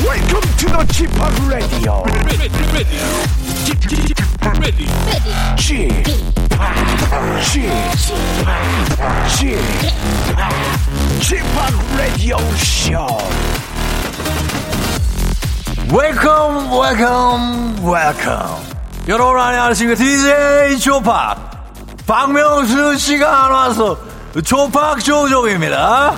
Welcome to the G-POP Radio. G-POP Radio Show. Welcome, welcome, welcome. 여러분 안녕하십니까? DJ 조팍 박명수 씨가 안 와서 조팍 조우종입니다.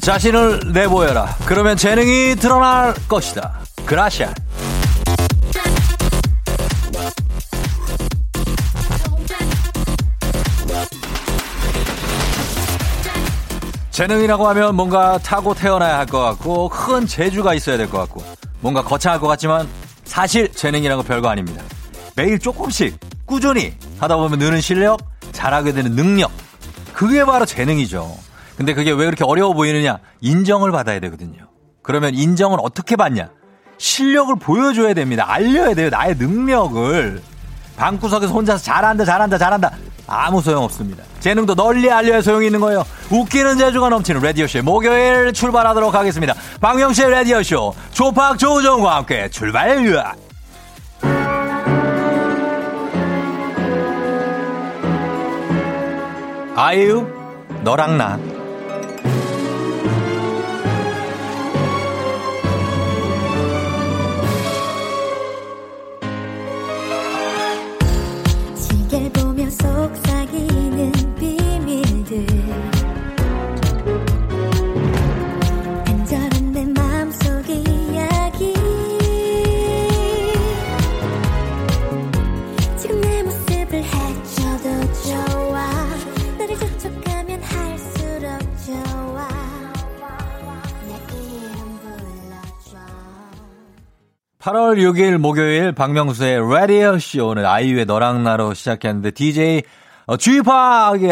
자신을 내보여라. 그러면 재능이 드러날 것이다. 그라시아. 재능이라고 하면 뭔가 타고 태어나야 할 것 같고 큰 재주가 있어야 될 것 같고 뭔가 거창할 것 같지만 사실 재능이라는 건 별거 아닙니다. 매일 조금씩 꾸준히 하다 보면 느는 실력, 잘하게 되는 능력. 그게 바로 재능이죠. 근데 그게 왜 그렇게 어려워 보이느냐? 인정을 받아야 되거든요. 그러면 인정을 어떻게 받냐? 실력을 보여줘야 됩니다. 알려야 돼요. 나의 능력을. 방구석에서 혼자서 잘한다. 아무 소용없습니다. 재능도 널리 알려야 소용이 있는 거예요. 웃기는 재주가 넘치는 라디오쇼 목요일 출발하도록 하겠습니다. 박명수의 라디오쇼 조팍 조우종과 함께 출발. 아이유 너랑 나. (8월 6일) 목요일 박명수의 라디오 쇼 오늘 아이유의 너랑 나로 시작했는데 DJ G팍이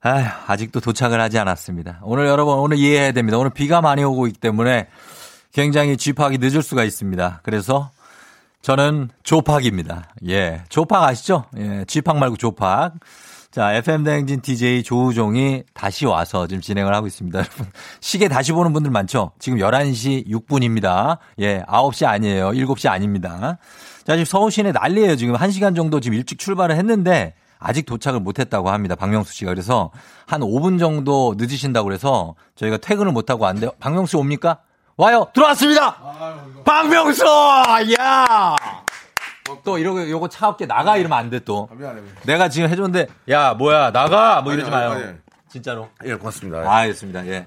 아직도 도착을 하지 않았습니다. 오늘 여러분 오늘 이해해야 됩니다. 오늘 비가 많이 오고 있기 때문에 굉장히 G팍이 늦을 수가 있습니다. 그래서 저는 조팍입니다. 예, 조팍 아시죠? 예, G팍 말고 조팍. 자, FM대행진 DJ 조우종이 다시 와서 지금 진행을 하고 있습니다. 여러분, 시계 다시 보는 분들 많죠? 지금 11시 6분입니다. 예, 9시 아니에요. 7시 아닙니다. 자, 지금 서울 시내 난리예요. 지금 1시간 정도 지금 일찍 출발을 했는데 아직 도착을 못했다고 합니다. 박명수 씨가. 그래서 한 5분 정도 늦으신다고 그래서 저희가 퇴근을 못하고 왔는데 박명수 옵니까? 와요! 들어왔습니다! 아이고. 박명수! 야! 또 이러고 요거 차갑게 나가 이러면 안 돼 또. 내가 지금 해줬는데 야 뭐야 나가 뭐 이러지 마요. 아니. 진짜로. 예 고맙습니다. 예. 아 알겠습니다. 예.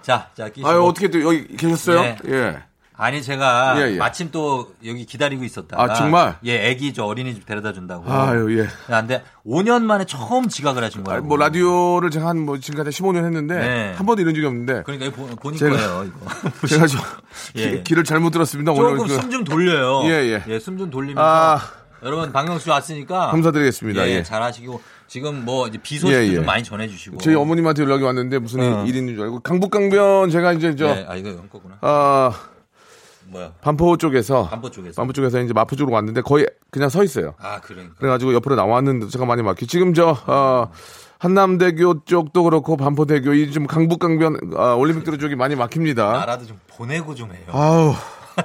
자 끼시고. 아유 어떻게 또 여기 계셨어요? 예. 예. 아니 제가 예. 마침 또 여기 기다리고 있었다가. 아 정말? 예 애기 저 어린이집 데려다 준다고. 아유 예. 근데 5년 만에 처음 지각을 하신 거예요. 뭐 라디오를 제가 한 뭐 지금까지 15년 했는데 네. 한 번도 이런 적이 없는데. 그러니까 본인 거예요 이거. 제가 좀 예. 길을 잘못 들었습니다. 조금 숨 좀 돌려요. 예예. 예, 숨 좀 돌리면서 여러분 박명수 왔으니까 감사드리겠습니다. 예. 잘하시고 지금 뭐 이제 비 소식도 좀 많이 전해주시고. 저희 어머님한테 연락이 왔는데 무슨 일인 줄 알고 강북강변 제가 이제 저. 예. 아 이거 연 거구나. 아. 뭐야? 반포 쪽에서 이제 마포 쪽으로 왔는데 거의 그냥 서 있어요. 아, 그러니까. 그래가지고 옆으로 나왔는데 제가 많이 막히. 지금 한남대교 쪽도 그렇고 반포대교 이 좀 강북강변 올림픽대로 쪽이 많이 막힙니다. 나라도 좀 보내고 좀 해요. 아우.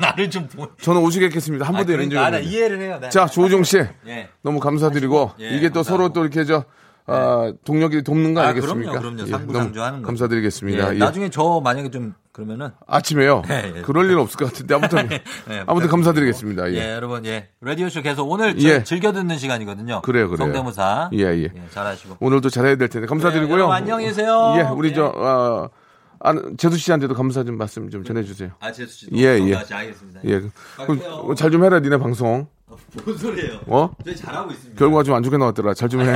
나를 좀 보내. 저는 오시겠습니다. 한 번도 이런 적이 없는데. 나 이해를 해요. 자, 조우종 씨. 예. 너무 감사드리고 예, 이게 또 감사하고. 서로 또 이렇게 동력이 돕는 거 아니겠습니까? 그럼요. 상부상조하는 거. 감사드리겠습니다. 예, 예. 나중에 저 만약에 좀 그러면은 아침에요. 네, 예. 그럴 일 없을 것 같은데 아무튼 감사드리겠습니다. 예. 예, 여러분 예 라디오쇼 계속 오늘 즐겨 듣는 시간이거든요. 그래요. 성대모사 예. 예, 잘하시고 오늘도 잘해야 될 텐데 감사드리고요. 예, 여러분, 안녕히 계세요. 예, 우리 제수 씨한테도 감사 좀 말씀 좀 전해주세요. 아 제수 씨도 알겠습니다. 예, 그럼 잘 좀 해라 니네 방송. 뭔 소리예요? 저희 잘하고 있습니다. 결과가 좀 안 좋게 나왔더라. 잘 좀 해.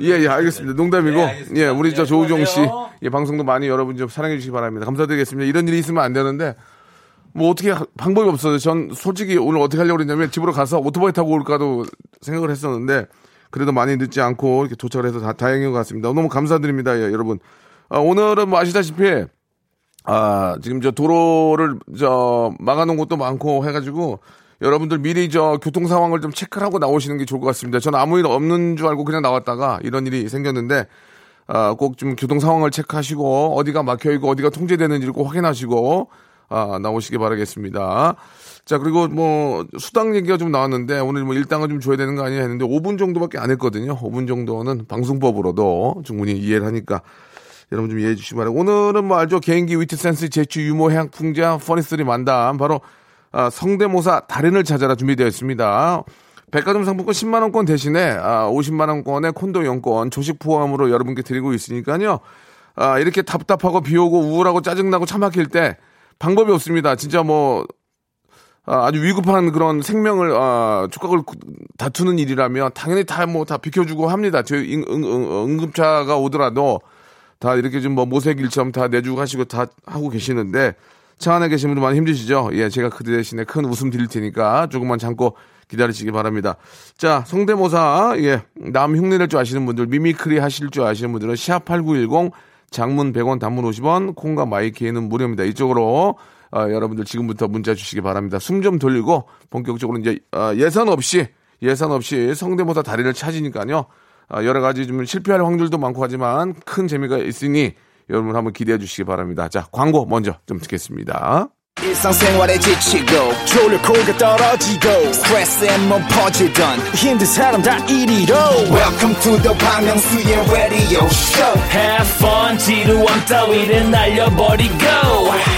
예, 알겠습니다. 농담이고. 네, 알겠습니다. 예, 우리 조우종 씨. 예, 방송도 많이 여러분 좀 사랑해 주시기 바랍니다. 감사드리겠습니다. 이런 일이 있으면 안 되는데, 뭐 어떻게 방법이 없어요. 전 솔직히 오늘 어떻게 하려고 했냐면 집으로 가서 오토바이 타고 올까도 생각을 했었는데, 그래도 많이 늦지 않고 이렇게 도착을 해서 다행인 것 같습니다. 너무 감사드립니다. 예, 여러분. 오늘은 뭐 아시다시피, 지금 도로를 막아놓은 것도 많고 해가지고, 여러분들 미리 저 교통 상황을 좀 체크를 하고 나오시는 게 좋을 것 같습니다. 저는 아무 일 없는 줄 알고 그냥 나왔다가 이런 일이 생겼는데 꼭 좀 교통 상황을 체크하시고 어디가 막혀 있고 어디가 통제되는지를 꼭 확인하시고 나오시기 바라겠습니다. 자, 그리고 뭐 수당 얘기가 좀 나왔는데 오늘 뭐 일당을 좀 줘야 되는 거 아니냐 했는데 5분 정도밖에 안 했거든요. 5분 정도는 방송법으로도 충분히 이해를 하니까 여러분 좀 이해해 주시기 바랍니다. 오늘은 뭐 알죠? 개인기, 위트, 센스, 재치, 유머, 해학, 풍자, 퍼니스토리, 만담 바로 성대모사 달인을 찾아라 준비되어 있습니다. 백화점 상품권 10만 원권 대신에 50만 원권의 콘도 영권, 조식 포함으로 여러분께 드리고 있으니까요. 이렇게 답답하고 비오고 우울하고 짜증나고 차 막힐 때 방법이 없습니다. 진짜 뭐 아주 위급한 그런 생명을 촉각을 다투는 일이라면 당연히 다 비켜주고 합니다. 저희 응급차가 오더라도 다 이렇게 좀 뭐 모색일처럼 다 내주고 하시고 다 하고 계시는데 차 안에 계신 분들 많이 힘드시죠? 예, 제가 그 대신에 큰 웃음 드릴 테니까 조금만 참고 기다리시기 바랍니다. 자, 성대모사 예, 남 흉내낼 줄 아시는 분들, 미미크리 하실 줄 아시는 분들은 #8910 장문 100원, 단문 50원, 콩과 마이키에는 무료입니다. 이쪽으로 여러분들 지금부터 문자 주시기 바랍니다. 숨 좀 돌리고 본격적으로 이제 예산 없이 성대모사 다리를 찾으니까요. 여러 가지 좀 실패할 확률도 많고 하지만 큰 재미가 있으니 여러분 한번 기대해 주시기 바랍니다. 자, 광고 먼저 좀 듣겠습니다. 일상생활에 지치고 졸려 코가 떨어지고 스트레스에 몸 퍼지던 힘든 사람 다 이리로 Welcome to the 박명수의 radio show. Have fun 지루함 따위를 날려버리고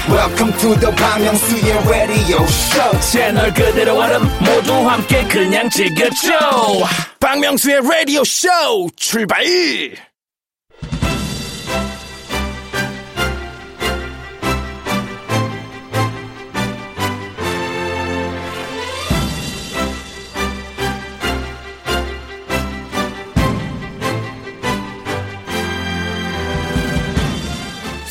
Welcome to the 박명수의 radio show. 채널 그대로 와름 모두 함께 그냥 즐겨줘. 박명수의 radio show 출발.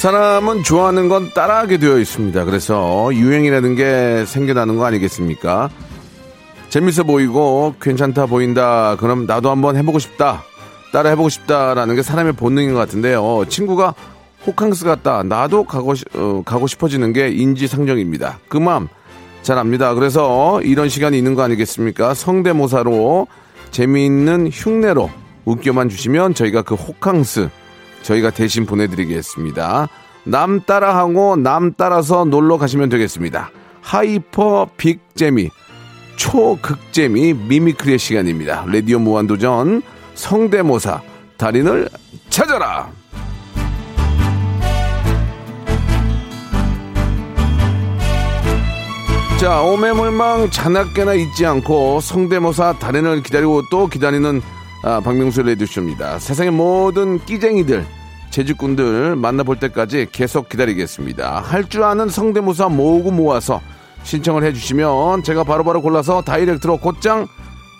사람은 좋아하는 건 따라하게 되어 있습니다. 그래서 유행이라는 게 생겨나는 거 아니겠습니까? 재밌어 보이고 괜찮다 보인다. 그럼 나도 한번 해보고 싶다. 따라 해보고 싶다라는 게 사람의 본능인 것 같은데요. 친구가 호캉스 갔다. 나도 가고 싶어지는 게 인지상정입니다. 그 맘 잘 압니다. 그래서 이런 시간이 있는 거 아니겠습니까? 성대모사로 재미있는 흉내로 웃겨만 주시면 저희가 그 호캉스 저희가 대신 보내드리겠습니다. 남 따라하고 남 따라서 놀러 가시면 되겠습니다. 하이퍼 빅재미, 초극재미, 미미크리의 시간입니다. 라디오 무한도전, 성대모사, 달인을 찾아라! 자, 오매물망 자나깨나 잊지 않고 성대모사 달인을 기다리고 또 기다리는 박명수 레디쇼입니다. 세상의 모든 끼쟁이들, 재주꾼들 만나볼 때까지 계속 기다리겠습니다. 할 줄 아는 성대모사 모아서 신청을 해주시면 제가 바로바로 골라서 다이렉트로 곧장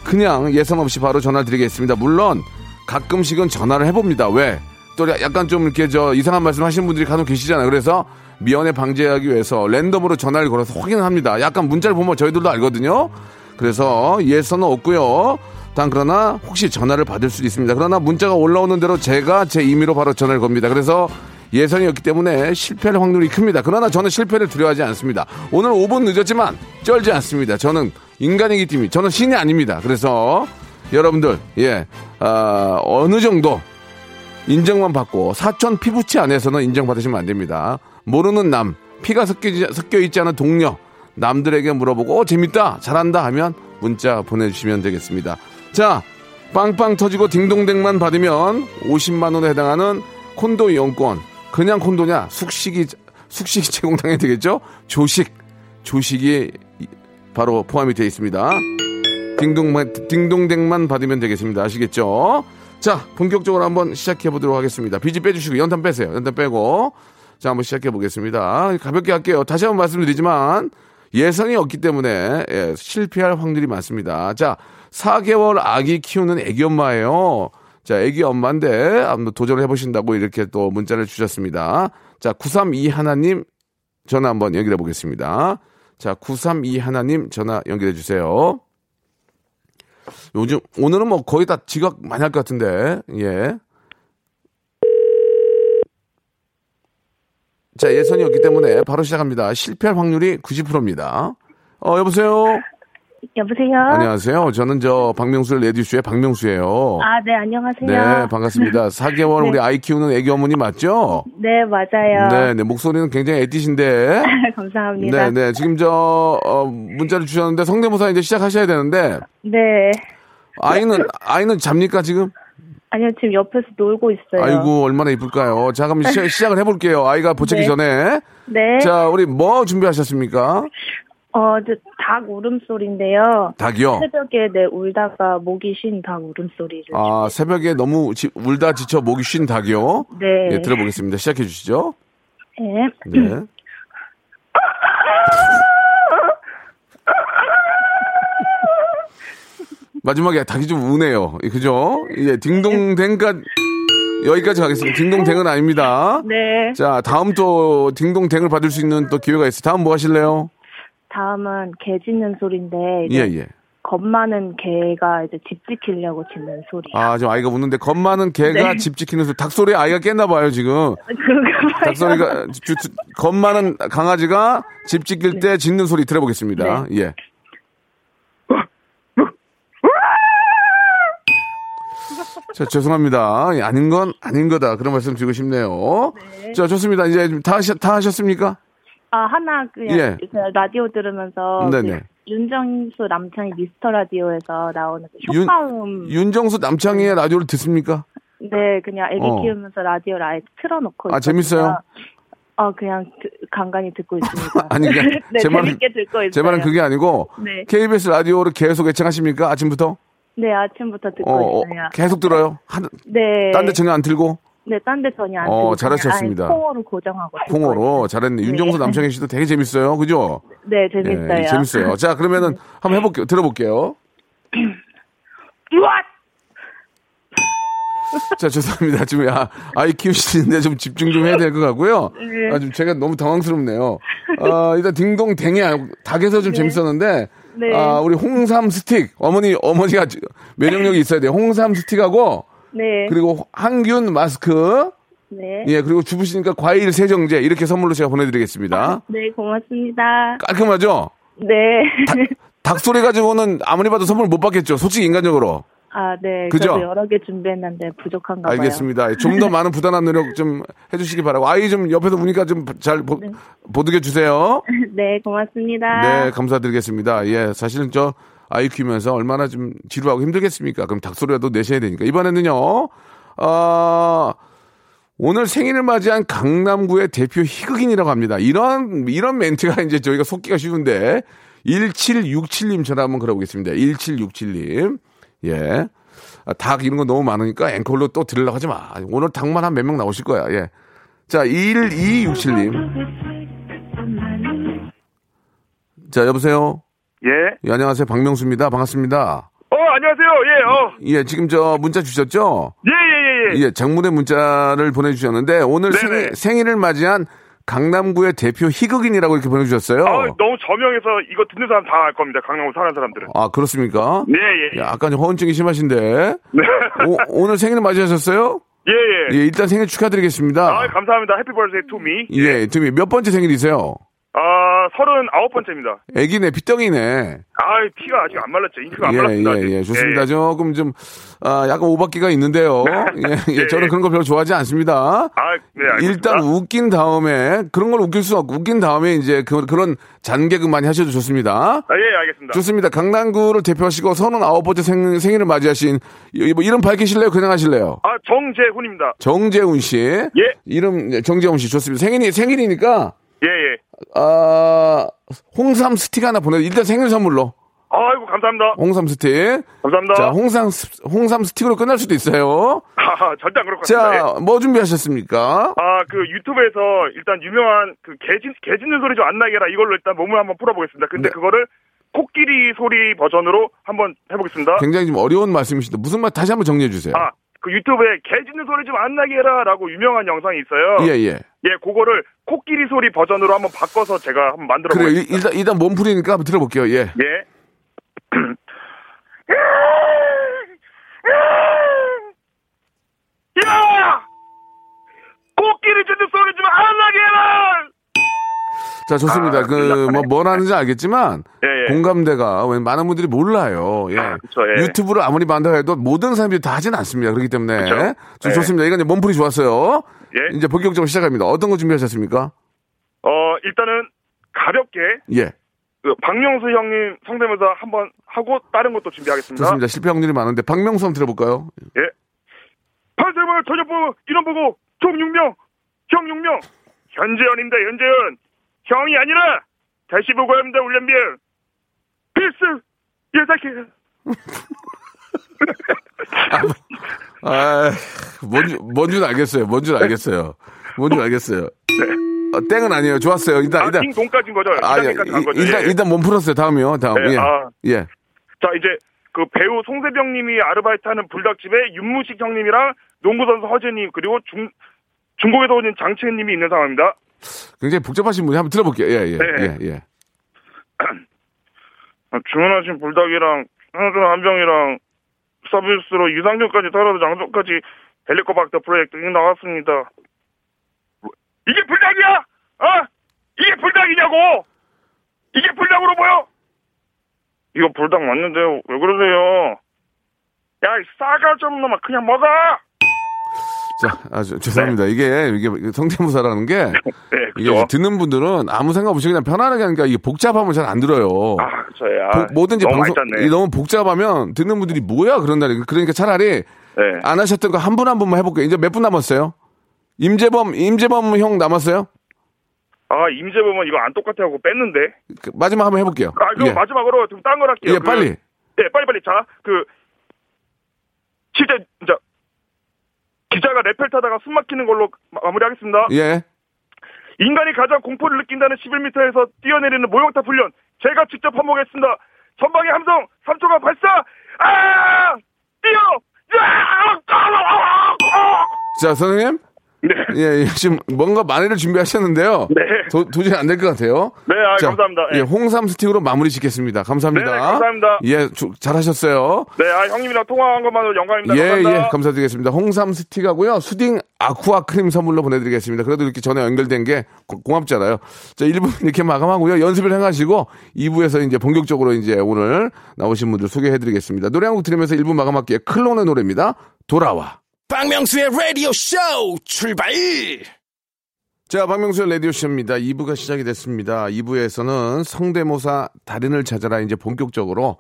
그냥 예상 없이 바로 전화 드리겠습니다. 물론 가끔씩은 전화를 해봅니다. 왜? 또 약간 좀 이렇게 이상한 말씀 하시는 분들이 간혹 계시잖아요. 그래서 미연에 방지하기 위해서 랜덤으로 전화를 걸어서 확인을 합니다. 약간 문자를 보면 저희들도 알거든요. 그래서 예선은 없고요. 단 그러나 혹시 전화를 받을 수도 있습니다. 그러나 문자가 올라오는 대로 제가 제 임의로 바로 전화를 겁니다. 그래서 예선이었기 때문에 실패할 확률이 큽니다. 그러나 저는 실패를 두려워하지 않습니다. 오늘 5분 늦었지만 쩔지 않습니다. 저는 인간이기 때문에 저는 신이 아닙니다. 그래서 여러분들 어느 정도 인정만 받고 사촌 피부치 안에서는 인정받으시면 안 됩니다. 모르는 남, 피가 섞여 있지 않은 동료, 남들에게 물어보고 재밌다, 잘한다 하면 문자 보내주시면 되겠습니다. 자, 빵빵 터지고 딩동댕만 받으면 50만 원에 해당하는 콘도 이용권, 그냥 콘도냐, 숙식이 제공당해 되겠죠? 조식이 바로 포함이 되어 있습니다. 딩동댕만 받으면 되겠습니다. 아시겠죠? 자, 본격적으로 한번 시작해 보도록 하겠습니다. 비지 빼주시고 연탄 빼세요. 연탄 빼고 자, 한번 시작해 보겠습니다. 가볍게 할게요. 다시 한번 말씀드리지만 예선이 없기 때문에 실패할 확률이 많습니다. 자, 4개월 아기 키우는 애기 엄마예요. 자, 애기 엄마인데 한번 도전을 해보신다고 이렇게 또 문자를 주셨습니다. 자, 932 하나님 전화 한번 연결해 보겠습니다. 자, 932 하나님 전화 연결해 주세요. 오늘은 뭐 거의 다 지각 많이 할 것 같은데, 예. 자, 예선이 없기 때문에 바로 시작합니다. 실패할 확률이 90%입니다. 여보세요? 여보세요. 안녕하세요. 저는 박명수의 레디쇼의 박명수예요. 아, 네, 안녕하세요. 네, 반갑습니다. 4개월 네. 우리 아이 키우는 애기 어머니 맞죠? 네, 맞아요. 네, 네, 목소리는 굉장히 애티신데. 감사합니다. 네, 네, 지금 문자를 주셨는데 성대모사 이제 시작하셔야 되는데. 네. 아이는 잡니까 지금? 아니요, 지금 옆에서 놀고 있어요. 아이고, 얼마나 이쁠까요? 자, 그럼 시작을 해볼게요. 아이가 보채기 네. 전에. 네. 자, 우리 뭐 준비하셨습니까? 닭 울음소리인데요. 닭이요? 새벽에 울다가 목이 쉰 닭 울음소리를. 아, 새벽에 너무 울다 지쳐 목이 쉰 닭이요? 네. 네, 들어보겠습니다. 시작해 주시죠. 네. 네. 마지막에 닭이 좀 우네요. 그죠? 이제 딩동댕까지 여기까지 가겠습니다. 딩동댕은 아닙니다. 네. 자, 다음 또 딩동댕을 받을 수 있는 또 기회가 있어요. 다음 뭐 하실래요? 다음은 개 짖는 소리인데 예. 겁 많은 개가 이제 집 지키려고 짖는 소리. 아, 지금 아이가 우는데 겁 많은 개가 네. 집 지키는 소리. 닭소리에 아이가 깼나 봐요, 지금. 닭소리가 겁 많은 강아지가 집 지킬 때 짖는 소리 들어보겠습니다. 네. 예. 자, 죄송합니다. 아닌 건 아닌 거다. 그런 말씀 드리고 싶네요. 네. 자, 좋습니다. 이제 다 하셨습니까? 아, 하나 그냥 라디오 들으면서 그 윤정수 남창희 미스터 라디오에서 나오는 그 효과음. 윤정수 남창희의 라디오를 듣습니까? 네, 그냥 애기 키우면서 라디오를 아예 틀어놓고. 아, 있거든요. 재밌어요? 그냥 간간히 듣고 있습니다. 아니, 네, 재밌게 듣고 있어요. 제 말은 그게 아니고 네. KBS 라디오를 계속 애청하십니까? 아침부터? 네, 아침부터 듣고 있어요. 계속 들어요? 네. 딴 데 전혀 안 틀고? 네, 딴 데 전혀 안 틀고. 잘하셨습니다. 콩어로 고정하고. 콩어로. 잘했네. 네. 윤정수 남창희 씨도 되게 재밌어요. 그죠? 네, 재밌어요. 네, 재밌어요. 자, 그러면은 한번 해볼게요. 들어볼게요. What? 자, 죄송합니다. 지금 아이 키우시는데 좀 집중 좀 해야 될 것 같고요. 네. 지금 제가 너무 당황스럽네요. 일단 딩동댕이야. 닭에서 좀 네. 재밌었는데. 네. 아, 우리 홍삼 스틱. 어머니가 면역력이 있어야 돼요. 홍삼 스틱하고. 네. 그리고 항균 마스크. 네. 예, 그리고 주부시니까 과일 세정제. 이렇게 선물로 제가 보내드리겠습니다. 네, 고맙습니다. 깔끔하죠? 네. 닭소리 가지고는 아무리 봐도 선물 못 받겠죠. 솔직히 인간적으로. 아, 네. 그죠? 여러 개 준비했는데 부족한가 봐요. 알겠습니다. 좀 더 많은 부단한 노력 좀 해주시기 바라고. 아이 좀 옆에서 보니까 좀 잘 네. 보듬겨 주세요. 네, 고맙습니다. 네, 감사드리겠습니다. 예, 사실은 아이 키우면서 얼마나 좀 지루하고 힘들겠습니까? 그럼 닭소리라도 내셔야 되니까. 이번에는요, 오늘 생일을 맞이한 강남구의 대표 희극인이라고 합니다. 이런 멘트가 이제 저희가 속기가 쉬운데, 1767님 전화 한번 걸어보겠습니다. 1767님. 예. 닭 이런 거 너무 많으니까 앵콜로 또 들으려고 하지 마. 오늘 닭만 한 몇 명 나오실 거야. 예. 자, 1267님. 자, 여보세요? 예. 예, 안녕하세요. 박명수입니다. 반갑습니다. 안녕하세요. 예, 지금 문자 주셨죠? 예. 예, 장문의 문자를 보내주셨는데, 오늘 생일을 맞이한 강남구의 대표 희극인이라고 이렇게 보내주셨어요. 너무 저명해서 이거 듣는 사람 다 알 겁니다. 강남구 사는 사람들은. 아, 그렇습니까? 네. 예. 약간 좀 허언증이 심하신데. 네. 오늘 생일을 맞이하셨어요? 예. 예, 일단 생일 축하드리겠습니다. 아, 감사합니다. 해피 버스데이 투미. 예, 투미. 몇 번째 생일이세요? 39번째입니다. 애기네, 피덩이네. 피가 아직 안 말랐죠. 인기가 안 말랐습니다. 예. 좋습니다. 예. 조금 좀, 약간 오박기가 있는데요. 예. 저는 그런 걸 별로 좋아하지 않습니다. 네, 알겠습니다. 일단 웃긴 다음에, 그런 걸 웃길 수 없고, 웃긴 다음에 이제 그런 잔개그 많이 하셔도 좋습니다. 예, 알겠습니다. 좋습니다. 강남구를 대표하시고 39번째 생일을 맞이하신, 이름 밝히실래요? 그냥 하실래요? 정재훈입니다. 정재훈 씨. 예. 이름, 정재훈 씨. 좋습니다. 생일이니까. 예. 홍삼 스틱 하나 일단 생일 선물로. 아이고, 감사합니다. 홍삼 스틱. 감사합니다. 자, 홍삼 스틱으로 끝날 수도 있어요. 절대 안 그럴 것 같습니다. 자, 뭐 준비하셨습니까? 유튜브에서 일단 유명한 개 짖는 소리 좀 안 나게 해라. 이걸로 일단 몸을 한번 풀어보겠습니다. 근데 네. 그거를 코끼리 소리 버전으로 한번 해보겠습니다. 굉장히 좀 어려운 말씀이신데, 무슨 말 다시 한번 정리해주세요. 유튜브에 개 짖는 소리 좀 안 나게 해라라고 유명한 영상이 있어요. 예. 예, 그거를 코끼리 소리 버전으로 한번 바꿔서 제가 한번 만들어 볼게요. 그래, 일단 몸풀이니까 한번 들어볼게요. 예. 야! 코끼리 짖는 소리 좀 안 나게 해라! 자, 좋습니다. 뭘 하는지 알겠지만 예. 공감대가 많은 분들이 몰라요. 예. 아, 그쵸, 예. 유튜브를 아무리 만든다 해도 모든 사람들이 다 하진 않습니다. 그렇기 때문에 좀 예. 좋습니다. 이건 이제 몸풀이 좋았어요. 예. 이제 본격적으로 시작합니다. 어떤 거 준비하셨습니까? 일단은 가볍게 예. 그 박명수 형님 성대모사 한번 하고 다른 것도 준비하겠습니다. 좋습니다. 실패 확률이 많은데 박명수 한번 들어볼까요? 예. 판세벌 전역부 이름 보고 총 6명, 형 6명. 현재현입니다. 현재현. 형이 아니라 다시 보고 합니다. 훈련병. 필승 예사케. 뭔 줄 알겠어요. 네. 땡은 아니에요. 좋았어요. 일단 띵동까지인 거죠. 일단 몸 풀었어요. 다음이요. 네, 예. 자, 이제 그 배우 송세병님이 아르바이트하는 불닭집에 윤무식 형님이랑 농구선수 허재님 그리고 중국에서 오신 장채은님이 있는 상황입니다. 굉장히 복잡하신 분이 한번 들어볼게요. 주문하신 불닭이랑 하나전 한 병이랑 서비스로 유산균까지 털어서 장소까지 헬리코박터 프로젝트 나왔습니다. 이게 불닭이야? 어? 이게 불닭이냐고? 이게 불닭으로 보여? 이거 불닭 맞는데 왜 그러세요? 야, 싸가 좀 놈아 그냥 먹어. 자, 죄송합니다. 이게 성대모사라는 게 네, 이게 듣는 분들은 아무 생각 없이 그냥 편안하게 하니까 이게 복잡하면 잘 안 들어요. 아, 그렇죠. 뭐든지 방송 이 너무 복잡하면 듣는 분들이 뭐야 그런다니까. 그러니까 차라리 네. 안 하셨던 거 한 분 한 분만 해볼게요. 이제 몇 분 남았어요? 임재범 형 남았어요? 아, 임재범은 이거 안 똑같아 하고 뺐는데. 마지막 한번 해볼게요. 아, 그럼 예. 마지막으로 좀 딴 걸 할게요. 예, 빨리. 네, 빨리. 자, 진짜 기자가 랩을 타다가 숨 막히는 걸로 마무리하겠습니다. 예. 인간이 가장 공포를 느낀다는 11m에서 뛰어내리는 모형탑 훈련. 제가 직접 한번하겠습니다. 전방의 함성 3초간 발사. 아! 뛰어! 자, 선생님. 네. 예, 지금 뭔가 만회를 준비하셨는데요. 네. 도저히 안 될 것 같아요. 네, 자, 감사합니다. 예, 홍삼 스틱으로 마무리 짓겠습니다. 감사합니다. 네, 감사합니다. 예, 잘하셨어요. 네, 형님이랑 통화한 것만으로 영광입니다. 예, 감사합니다. 예, 감사드리겠습니다. 홍삼 스틱하고요. 수딩 아쿠아 크림 선물로 보내드리겠습니다. 그래도 이렇게 전에 연결된 게 고맙잖아요. 자, 1부 이렇게 마감하고요. 연습을 행하시고 2부에서 이제 본격적으로 이제 오늘 나오신 분들 소개해드리겠습니다. 노래 한 곡 들으면서 1부 마감할게요. 클론의 노래입니다. 돌아와. 박명수의 라디오쇼 출발! 자, 박명수의 라디오쇼입니다. 2부가 시작이 됐습니다. 2부에서는 성대모사 달인을 찾아라 이제 본격적으로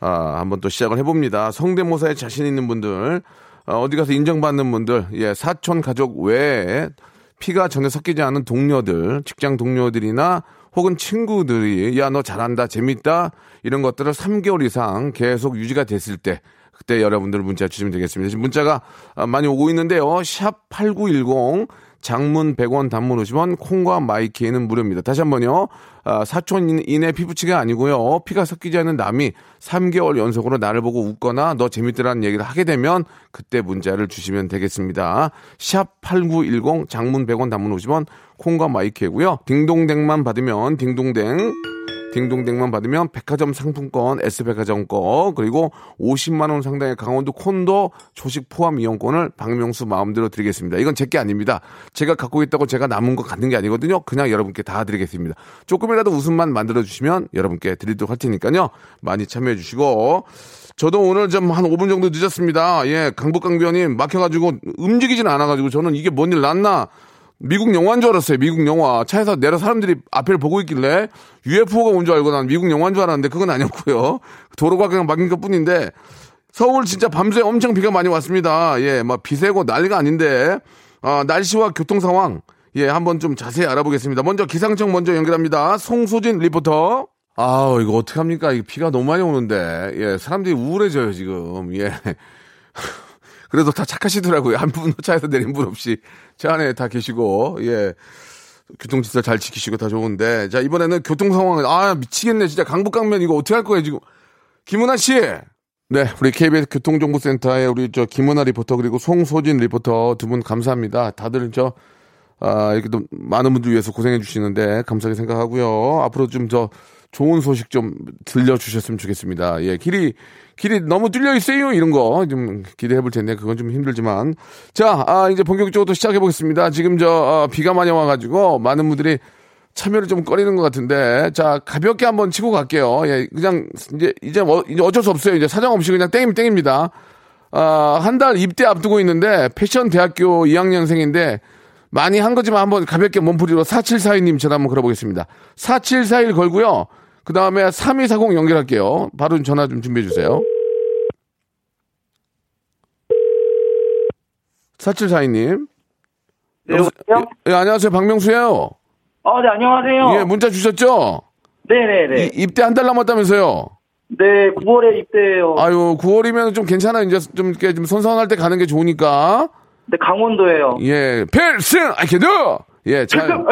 한번 또 시작을 해봅니다. 성대모사에 자신 있는 분들, 어디 가서 인정받는 분들, 예, 사촌 가족 외에 피가 전혀 섞이지 않은 동료들, 직장 동료들이나 혹은 친구들이 야, 너 잘한다, 재밌다 이런 것들을 3개월 이상 계속 유지가 됐을 때 그때 여러분들 문자 주시면 되겠습니다. 지금 문자가 많이 오고 있는데요. 샵8910 장문 100원 단문 50원 콩과 마이키에는 무료입니다. 다시 한번요. 사촌인의 피부치가 아니고요. 피가 섞이지 않는 남이 3개월 연속으로 나를 보고 웃거나 너 재밌더라는 얘기를 하게 되면 그때 문자를 주시면 되겠습니다. 샵8910 장문 100원 단문 50원 콩과 마이키고요. 딩동댕만 받으면 백화점 상품권, S백화점 거, 그리고 50만 원 상당의 강원도 콘도 조식 포함 이용권을 박명수 마음대로 드리겠습니다. 이건 제게 아닙니다. 제가 갖고 있다고 제가 남은 거 갖는 게 아니거든요. 그냥 여러분께 다 드리겠습니다. 조금이라도 웃음만 만들어주시면 여러분께 드리도록 할 테니까요. 많이 참여해 주시고. 저도 오늘 좀 한 5분 정도 늦었습니다. 예, 강북강변이 막혀가지고 움직이진 않아가지고 저는 이게 뭔 일 났나. 미국 영화인 줄 알았어요. 미국 영화. 차에서 내려 사람들이 앞을 보고 있길래 UFO가 온 줄 알고 난 미국 영화인 줄 알았는데 그건 아니었고요. 도로가 그냥 막힌 것 뿐인데 서울 진짜 밤새 엄청 비가 많이 왔습니다. 예, 막 비 새고 난리가 아닌데 날씨와 교통 상황 예, 한번 좀 자세히 알아보겠습니다. 먼저 기상청 먼저 연결합니다. 송소진 리포터. 아, 이거 어떻게 합니까? 이 비가 너무 많이 오는데 예, 사람들이 우울해져요 지금. 예. 그래도 다 착하시더라고요. 한 분 차에서 내린 분 없이 차 안에 다 계시고 예 교통질서 잘 지키시고 다 좋은데 자 이번에는 교통 상황 미치겠네 진짜 강북강변 이거 어떻게 할 거예요 지금 김은하 씨 네 우리 KBS 교통정보센터에 우리 저 김은하 리포터 그리고 송소진 리포터 두 분 감사합니다. 다들 저 이렇게 또 많은 분들 위해서 고생해 주시는데 감사하게 생각하고요. 앞으로 좀 저 좋은 소식 좀 들려주셨으면 좋겠습니다. 예, 길이 너무 뚫려있어요. 이런 거 좀 기대해볼 텐데, 그건 좀 힘들지만. 자, 이제 본격적으로 또 시작해보겠습니다. 지금 비가 많이 와가지고, 많은 분들이 참여를 좀 꺼리는 것 같은데, 자, 가볍게 한번 치고 갈게요. 예, 그냥, 이제 어쩔 수 없어요. 이제 사정 없이 그냥 땡이면 땡입니다. 아, 한 달 입대 앞두고 있는데, 패션 대학교 2학년생인데, 많이 한 거지만 한번 가볍게 몸풀이로 4742님 전화 한번 걸어보겠습니다. 4741 걸고요. 그 다음에 3240 연결할게요. 바로 전화 좀 준비해주세요. 4742님. 네, 여보세요? 예, 안녕하세요. 박명수예요. 아, 네, 안녕하세요. 예, 문자 주셨죠? 네네네. 입대 한 달 남았다면서요? 네, 9월에 입대해요. 아유, 9월이면 좀 괜찮아. 이제 좀 이렇게 좀 선선할 때 가는 게 좋으니까. 네, 강원도예요. 예, 필승 아이캐드. 예, 잘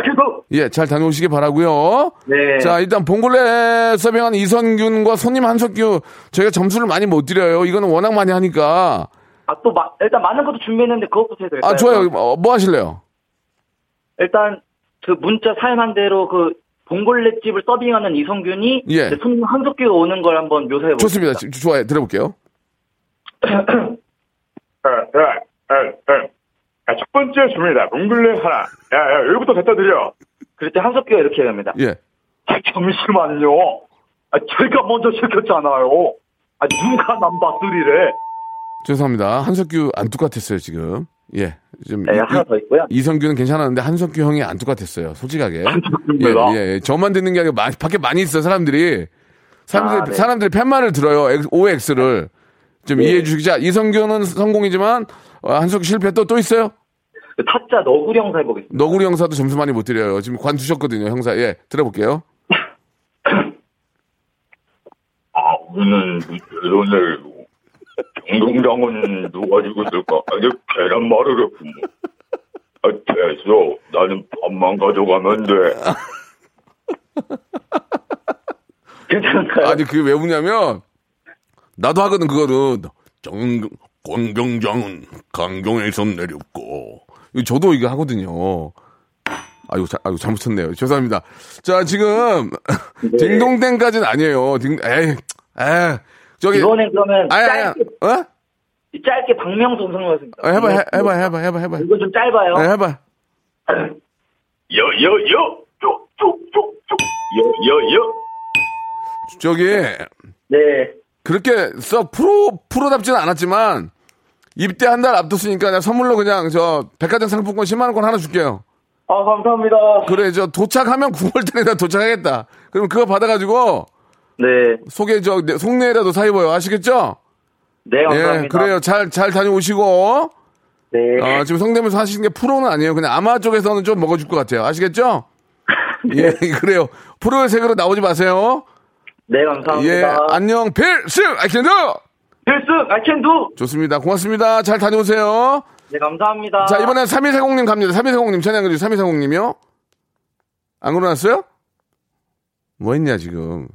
예, 잘 다녀오시기 바라고요. 네. 자, 일단 봉골레 서빙한 이선균과 손님 한석규 저희가 점수를 많이 못 드려요. 이거는 워낙 많이 하니까. 아, 또 일단 많은 것도 준비했는데 그것부터 해야 될까요? 아, 좋아요. 뭐 하실래요? 일단 그 문자 사연한 대로 그 봉골레집을 서빙하는 이성균이 예. 손님 한석규가 오는 걸 한번 묘사해 보겠습니다. 좋습니다. 좋아요. 들어볼게요. 첫 번째 주문이다. 봉골레 하나. 야, 여기부터 갖다 드려. 그럴 때 한석규가 이렇게 해야 합니다. 예. 아, 잠시만요. 아, 제가 먼저 시켰잖아요. 아, 누가 남바스리래. 죄송합니다. 한석규 안 똑같았어요, 지금. 예. 좀 네, 하나 더 있고요. 이성규는 괜찮았는데 한석규 형이 안 똑같았어요. 솔직하게. 예, 예. 저만 듣는 게 아니고 밖에 많이 있어요. 사람들이 네. 사람들이 팻말을 들어요. OX를 좀 네. 이해해 주시자. 이성규는 성공이지만 한석규 실패 또 있어요. 타짜 너구리 형사 해보겠습니다. 너구리 형사도 점수 많이 못 드려요. 지금 관두셨거든요, 형사. 예, 들어볼게요. 아, 우리는 오늘. 경동장은 누가 지고 있을까? 아니, 계란말이를 굶어. 아, 됐어. 나는 밥만 가져가면 돼. 괜찮을까요? 아니, 그게 왜 웃냐면, 나도 하거든, 그거는. 권경장은 강경에서 내렸고. 저도 이거 하거든요. 아이고, 잘못 쳤네요. 죄송합니다. 자, 지금, 네. 딩동댕까지는 아니에요. 저기, 이번엔 그러면 짧게 박명수 선생님이었습니다. 해봐. 이건 좀 짧아요. 네, 해봐. 저기 네. 그렇게 썩 프로답지는 않았지만 입대 한 달 앞뒀으니까 그냥 선물로 그냥 저 백화점 상품권 10만 원권 하나 줄게요. 아, 감사합니다. 그래, 저 도착하면 9월달에 도착하겠다. 그럼 그거 받아가지고. 네. 속내에라도 사입어요. 아시겠죠? 네, 감사합니다. 네, 그래요. 잘 다녀오시고. 네. 아, 지금 성대모사 하시는 게 프로는 아니에요. 그냥 아마 쪽에서는 좀 먹어줄 것 같아요. 아시겠죠? 네. 예, 그래요. 프로의 세계로 나오지 마세요. 네, 감사합니다. 예, 안녕. 필승! I can do! 필승! I can do! 좋습니다. 고맙습니다. 잘 다녀오세요. 네, 감사합니다. 자, 이번엔 3240님 갑니다. 3240님, 찬양해주세요. 3240님이요? 안 걸어놨어요? 뭐 했냐, 지금.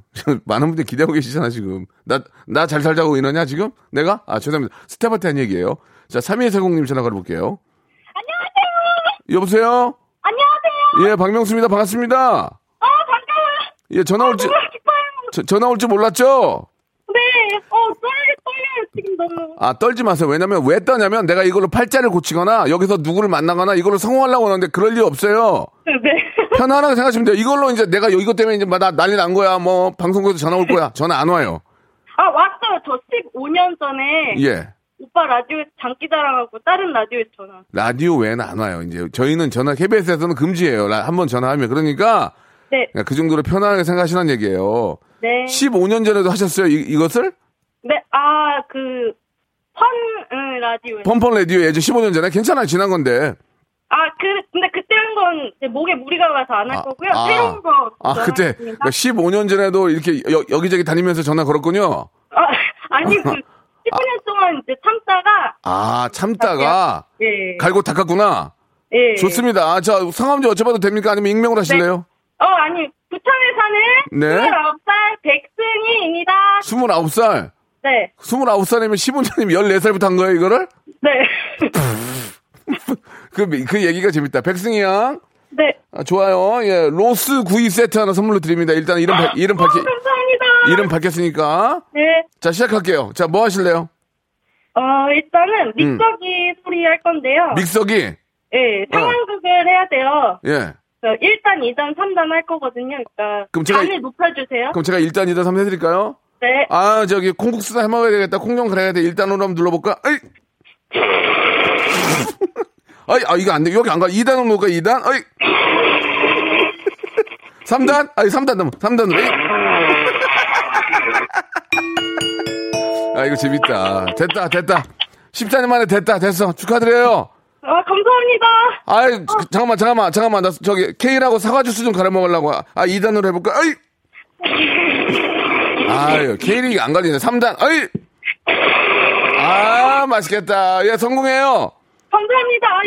많은 분들이 기대하고 계시잖아, 지금. 나 잘 살자고 이러냐, 지금? 내가? 아, 죄송합니다. 스텝한테 한 얘기예요. 자, 3240님 전화 걸어볼게요. 안녕하세요. 여보세요? 안녕하세요. 예, 박명수입니다. 반갑습니다. 반가워요. 예, 전화 올지 몰랐죠? 네. 떨려요, 지금 너무. 아, 떨지 마세요. 왜냐면, 왜 떠냐면, 내가 이걸로 팔자를 고치거나, 여기서 누구를 만나거나, 이걸로 성공하려고 하는데, 그럴 일 없어요. 네. 편안하게 생각하시면 돼요. 이걸로 이제 내가 이것 때문에 이제 나 난리 난 거야. 뭐 방송국에서 전화 올 거야. 전화 안 와요. 아, 왔어요. 저 15년 전에 예. 오빠 라디오에 장기자랑하고 다른 라디오에 전화. 라디오 외에는 안 와요. 이제 저희는 전화 KBS에서는 금지예요. 한번 전화하면 그러니까 네. 그 정도로 편안하게 생각하시라는 얘기예요. 네. 15년 전에도 하셨어요. 이것을? 네. 아, 그 라디오. 펀펀 라디오 예전 15년 전에 괜찮아요. 지난 건데. 아, 근데 그때 한 건 목에 무리가 가서 안 할 거고요. 새로운 거. 아, 그때. 그러니까 15년 전에도 이렇게 여기저기 다니면서 전화 걸었군요. 아, 아니, 그 15년 동안 이제 참다가. 아, 참다가? 예. 갈고 닦았구나. 예. 좋습니다. 자, 성함 좀 여쭤봐도 됩니까? 아니면 익명으로 하실래요? 네. 아니, 부천에 사는. 네. 29살 백승희입니다. 29살? 네. 29살이면 15년이면 14살부터 한 거예요, 이거를? 네. 그 얘기가 재밌다. 백승희 양. 네. 아, 좋아요. 예, 로스 구이 세트 하나 선물로 드립니다. 일단 이름 밝혔으니까. 네. 자, 시작할게요. 자, 뭐 하실래요? 일단은 믹서기 소리 할 건데요. 믹서기? 예, 상황극을 해야 돼요. 예. 그러니까 1단, 2단, 3단 할 거거든요. 그러니까 그럼 제가 단을 높여주세요. 그럼 제가 1단, 2단, 3단 해드릴까요? 네. 아, 저기 콩국수나 해먹어야 되겠다. 콩좀 그래야 돼. 1단으로 한번 눌러볼까? 아이. 아이, 아, 이거 안 돼. 여기 안 가. 2단으로 놓을까? 2단? 아이. 3단? 아니, 3단 넘어. 3단으로. 아, 이거 재밌다. 됐다. 10단 만에 됐어. 축하드려요. 아, 감사합니다. 아이, 잠깐만. 나 저기, K라고 사과주스 좀 갈아 먹으려고. 아, 2단으로 해볼까? 아이. 아유, K리그 안 갈리네. 3단. 아이. 아, 맛있겠다. 예, 성공해요. 감사합니다.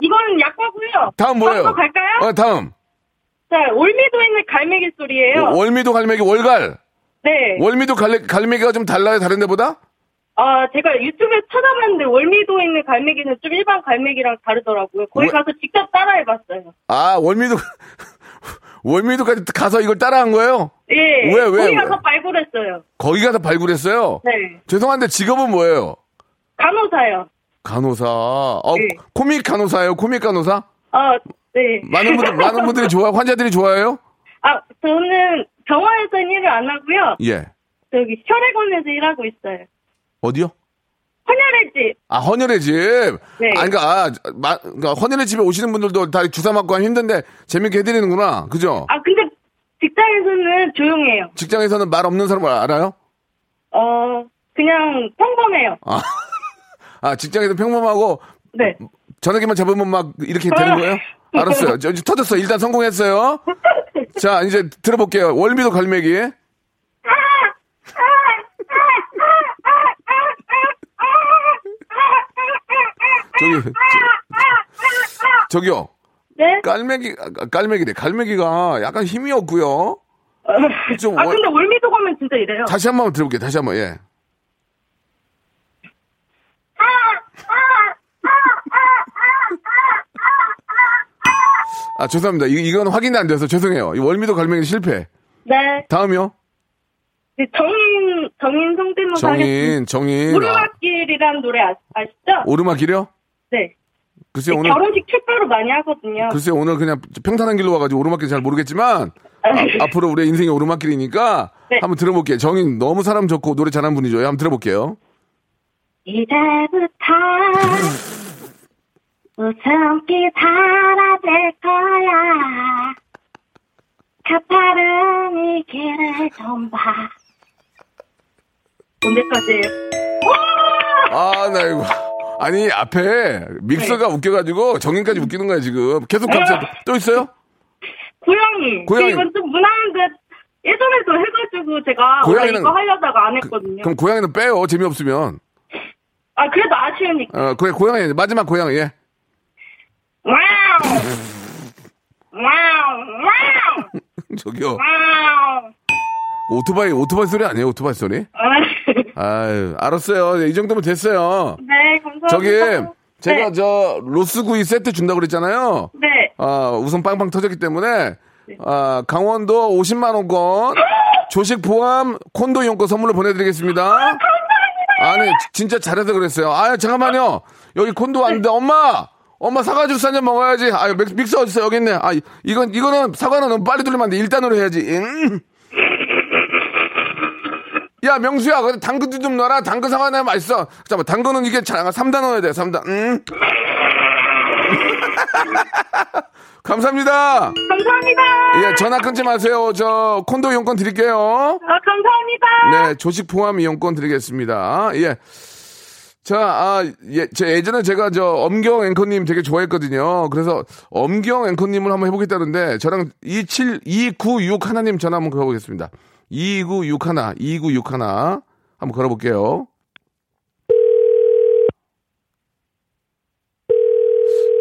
이건 약과고요. 다음 뭐예요? 다음 갈까요? 어, 다음. 자, 월미도에 있는 갈매기 소리예요. 월미도 갈매기, 월갈. 네. 월미도 갈매기가 좀 달라요, 다른 데보다? 아, 제가 유튜브에서 찾아봤는데 월미도에 있는 갈매기는 좀 일반 갈매기랑 다르더라고요. 거기 가서 직접 따라해봤어요. 아, 월미도까지 가서 이걸 따라한 거예요? 예. 왜? 거기 가서 발굴했어요. 네. 죄송한데 직업은 뭐예요? 간호사요. 간호사. 네. 코믹 간호사예요. 아, 네. 많은 분들이 좋아요. 환자들이 좋아해요? 아, 저는 병원에서는 일을 안 하고요. 예. 저기 혈액원에서 일하고 있어요. 어디요? 헌혈의 집. 아, 헌혈의 집. 네. 아, 그러니까 헌혈의 집에 오시는 분들도 다 주사 맞고 하면 힘든데 재밌게 해드리는구나. 그죠? 아, 근데 직장에서는 조용해요. 직장에서는 말 없는 사람 알아요? 그냥 평범해요. 아, 직장에서 평범하고. 네. 전화기만 잡으면 막 이렇게 되는 거예요? 알았어요. 이제 터졌어요. 일단 성공했어요. 자, 이제 들어볼게요. 월미도 갈매기. 저기요. 네? 갈매기래. 갈매기가 약간 힘이 없고요. 좀 근데 월미도 가면 진짜 이래요. 다시 한 번 들어볼게요. 예. 아, 죄송합니다. 이건 확인이 안 돼서 죄송해요. 이 월미도 갈매기 실패. 네. 다음이요. 네, 정인 성대모사 하겠습니다. 정인. 오르막길이라는 노래 아시죠? 오르막길이요? 네. 글쎄요, 오늘. 결혼식 출가로 많이 하거든요. 글쎄요, 오늘 그냥 평탄한 길로 와가지고 오르막길 잘 모르겠지만, 앞으로 우리 인생이 오르막길이니까, 네. 한번 들어볼게요. 정인 너무 사람 좋고 노래 잘하는 분이죠. 한번 들어볼게요. 이제부터. 웃음기 사라질 거야. 가파른 이 길을 좀 봐. 언제까지? 아, 나 이거. 아니, 앞에 믹서가 네. 웃겨가지고 정인까지 웃기는 거야, 지금. 계속 갑자기. 또 있어요? 고양이. 이건 좀 무난한 듯. 예전에도 해가지고 제가 고양이는, 이거 하려다가 안 했거든요. 그럼 고양이는 빼요, 재미없으면. 아, 그래도 아쉬우니까. 그래, 고양이. 마지막 고양이, 예. 와우. 저기요. 와우. 오토바이 소리 아니에요? 오토바이 소리? 아유, 알았어요. 이 정도면 됐어요. 네, 감사합니다. 저기 제가 네. 저 로스구이 세트 준다고 그랬잖아요. 네. 아, 우선 빵빵 터졌기 때문에 네. 아, 강원도 50만 원권 조식 포함 콘도 이용권 선물로 보내드리겠습니다. 아, 감사합니다. 아니, 진짜 잘해서 그랬어요. 아, 잠깐만요. 여기 콘도 왔는데 네. 엄마 사과주스 한잔 먹어야지. 아, 믹서 어딨어? 여기 있네. 아, 이거는 사과는 너무 빨리 돌리면 안 돼. 1단으로 해야지. 야, 명수야, 근데 당근도 좀 넣어라. 당근 사과 넣으면 맛있어. 잠깐만, 당근은 이게 잘 안 가. 3단 넣어야 돼. 3단. 감사합니다. 감사합니다. 예, 전화 끊지 마세요. 저 콘도 이용권 드릴게요. 감사합니다. 네, 조식 포함 이용권 드리겠습니다. 예. 자, 예전에 제가 엄경 앵커님 되게 좋아했거든요. 그래서 엄경 앵커님을 한번 해보겠다는데, 저랑 296 하나님 전화 한번 걸어보겠습니다. 2961, 한번 걸어볼게요.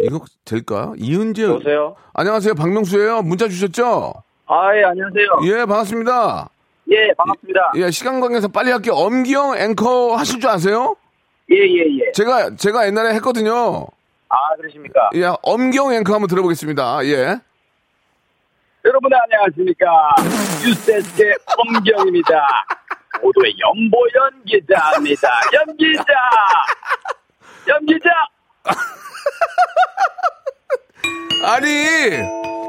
이거 될까? 이은재. 여보세요? 안녕하세요. 박명수예요. 문자 주셨죠? 아, 예, 안녕하세요. 예, 반갑습니다. 예, 반갑습니다. 예, 시간 관계에서 빨리 할게요. 엄경 앵커 하실 줄 아세요? 예. 제가 옛날에 했거든요. 아, 그러십니까? 예, 엄경 앵커 한번 들어보겠습니다. 예. 여러분 안녕하십니까? 뉴스데스크의 엄경입니다. 모두의 연보 연기자입니다. 연기자. 아니,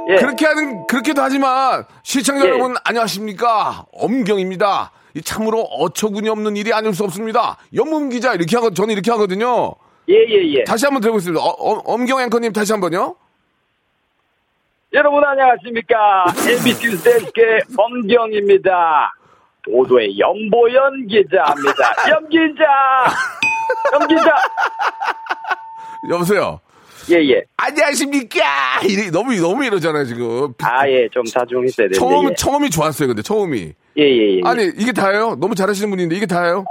예. 그렇게도 하지만 시청자 여러분 안녕하십니까? 엄경입니다. 이 참으로 어처구니 없는 일이 아닐 수 없습니다. 연문 기자 이렇게 하고 저는 이렇게 하거든요. 예예예. 다시 한번 들어보겠습니다. 엄경 앵커님 다시 한번요. 여러분 안녕하십니까? MBC 뉴스의 엄경입니다. 오도의 연보연 기자입니다. 염기자. 여보세요. 예예. 안녕하십니까? 너무 이러잖아요 지금. 좀 자중히 있어야 돼. 처음이 좋았어요 근데 처음이. 예예예. 아니 이게 다예요? 너무 잘하시는 분인데 이게 다예요?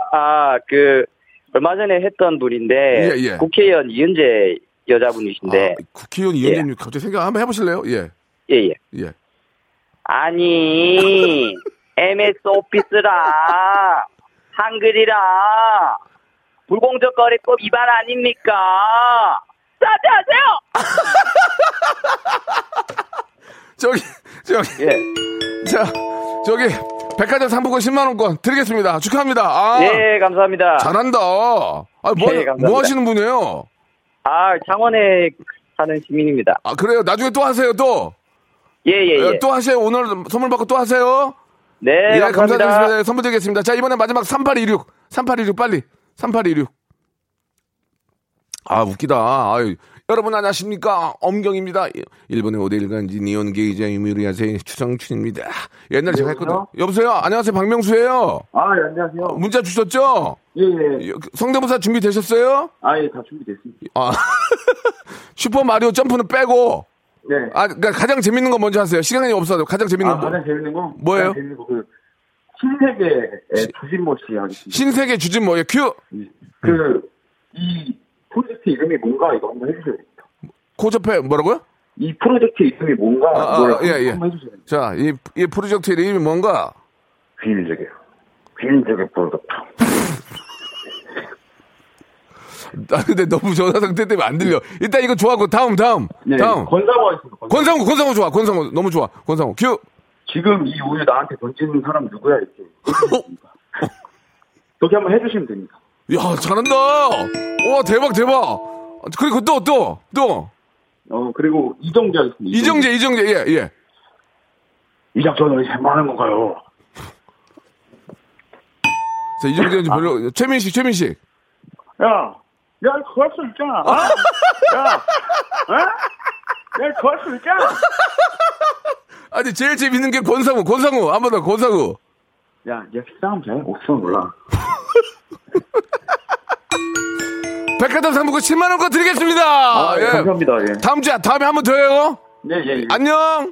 얼마 전에 했던 분인데 예. 국회의원 이은재 여자분이신데. 국회의원 이은재님 갑자기 생각 한번 해보실래요? 예예예. 아니 MS 오피스라 한글이라 불공정거래법 위반 아닙니까? 사죄하세요. 저기 자 저기 백화점 상품권 10만원권 드리겠습니다. 축하합니다. 예 감사합니다. 잘한다. 뭐 하시는 분이에요? 창원에 사는 시민입니다. 그래요? 나중에 또 하세요 또. 예. 또 하세요. 오늘 선물 받고 또 하세요. 네 예, 감사합니다. 선물 드리겠습니다. 자 이번에 마지막 3826 빨리 3826. 웃기다. 여러분 안녕하십니까? 엄경입니다. 일본의 5대1간지 니온게이자 유미리아세의 추성춘입니다. 옛날에 제가 했거든요. 여보세요? 안녕하세요. 박명수예요. 예, 안녕하세요. 문자 주셨죠? 예. 성대모사 준비되셨어요? 예, 다 준비됐습니다. 슈퍼마리오 점프는 빼고. 네. 그러니까 가장 재밌는 거 먼저 하세요. 시간이 없어도 가장 재밌는 거. 가장 재밌는 거? 뭐예요? 가장 재밌는 거 신세계 주진모 씨 하겠습니다. 신세계 주진모. 예, 큐. 이 프로젝트 이름이 뭔가 이거 한번 해주세요. 코접해 뭐라고요? 이 프로젝트 이름이 뭔가 한번 해주세요. 자, 이 프로젝트 이름이 뭔가? 귀인적의 프로젝트. 근데 너무 전화 상태 때문에 안 들려. 일단 이거 좋아하고 다음. 네, 다음. 권상우 좋아. 권상우 너무 좋아. 권상우 큐. 지금 이 우유 나한테 던지는 사람 누구야 이렇게. 그렇게 한번 해주시면 됩니다. 야 잘한다. 와 대박. 그리고 또. 그리고 이정재 있습니다. 이정재 예. 이 작전은 이제 많은 건가요? 자 이정재는 별로. 최민식. 야 그거 할 수 있잖아. 야 그거 할 수 있잖아. 아니 제일 재밌는 게 권상우 한 번 더 권상우. 야 싸움 잘 없으면 몰라. 백화점 상품권 10만원권 드리겠습니다. 예. 감사합니다. 예. 다음에 한번 더 해요. 네. 안녕.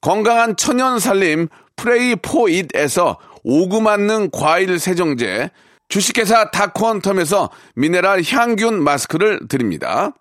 건강한 천연 살림 프레이 포잇에서 오구 맞는 과일 세정제, 주식회사 다콘텀에서 미네랄 향균 마스크를 드립니다.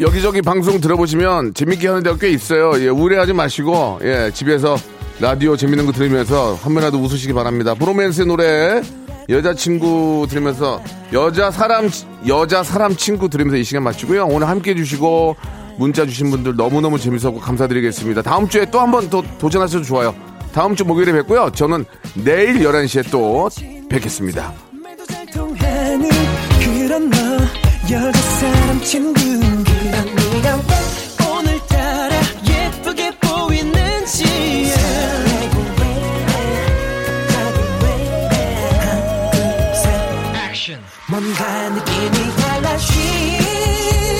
여기저기 방송 들어보시면 재밌게 하는 데가 꽤 있어요. 예, 우려하지 마시고, 예, 집에서 라디오 재밌는 거 들으면서 한 번이라도 웃으시기 바랍니다. 브로맨스 노래, 여자친구 들으면서, 여자 사람 친구 들으면서 이 시간 마치고요. 오늘 함께 해주시고, 문자 주신 분들 너무너무 재밌었고 감사드리겠습니다. 다음 주에 또 한 번 더 도전하셔도 좋아요. 다음 주 목요일에 뵙고요. 저는 내일 11시에 또 뵙겠습니다. 여자사람 친구 네가 왜 오늘따라 예쁘게 보이는지 뭔가 느낌이 달라